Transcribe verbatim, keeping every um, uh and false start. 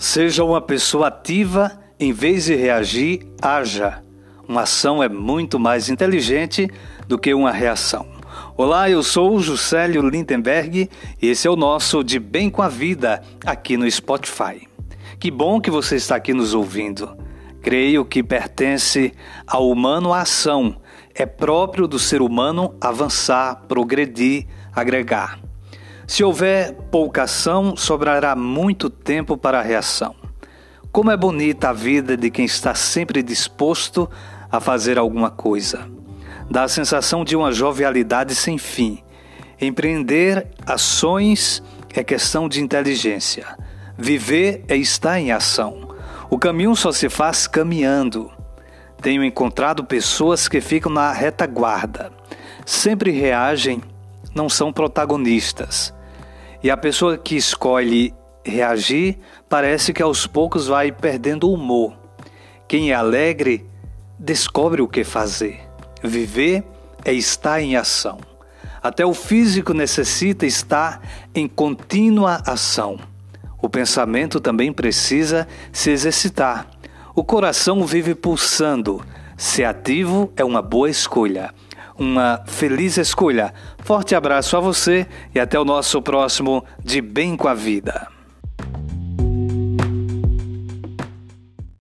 Seja uma pessoa ativa, em vez de reagir, haja. Uma ação é muito mais inteligente do que uma reação. Olá, eu sou o Juscelio Lindenberg e esse é o nosso De Bem Com a Vida aqui no Spotify. Que bom que você está aqui nos ouvindo. Creio que pertence ao humano a ação. É próprio do ser humano avançar, progredir, agregar. Se houver pouca ação, sobrará muito tempo para a reação. Como é bonita a vida de quem está sempre disposto a fazer alguma coisa. Dá a sensação de uma jovialidade sem fim. Empreender ações é questão de inteligência. Viver é estar em ação. O caminho só se faz caminhando. Tenho encontrado pessoas que ficam na retaguarda. Sempre reagem, não são protagonistas. E a pessoa que escolhe reagir parece que aos poucos vai perdendo o humor. Quem é alegre descobre o que fazer. Viver é estar em ação. Até o físico necessita estar em contínua ação. O pensamento também precisa se exercitar. O coração vive pulsando. Ser ativo é uma boa escolha. Uma feliz escolha. Forte abraço a você e até o nosso próximo De Bem com a Vida.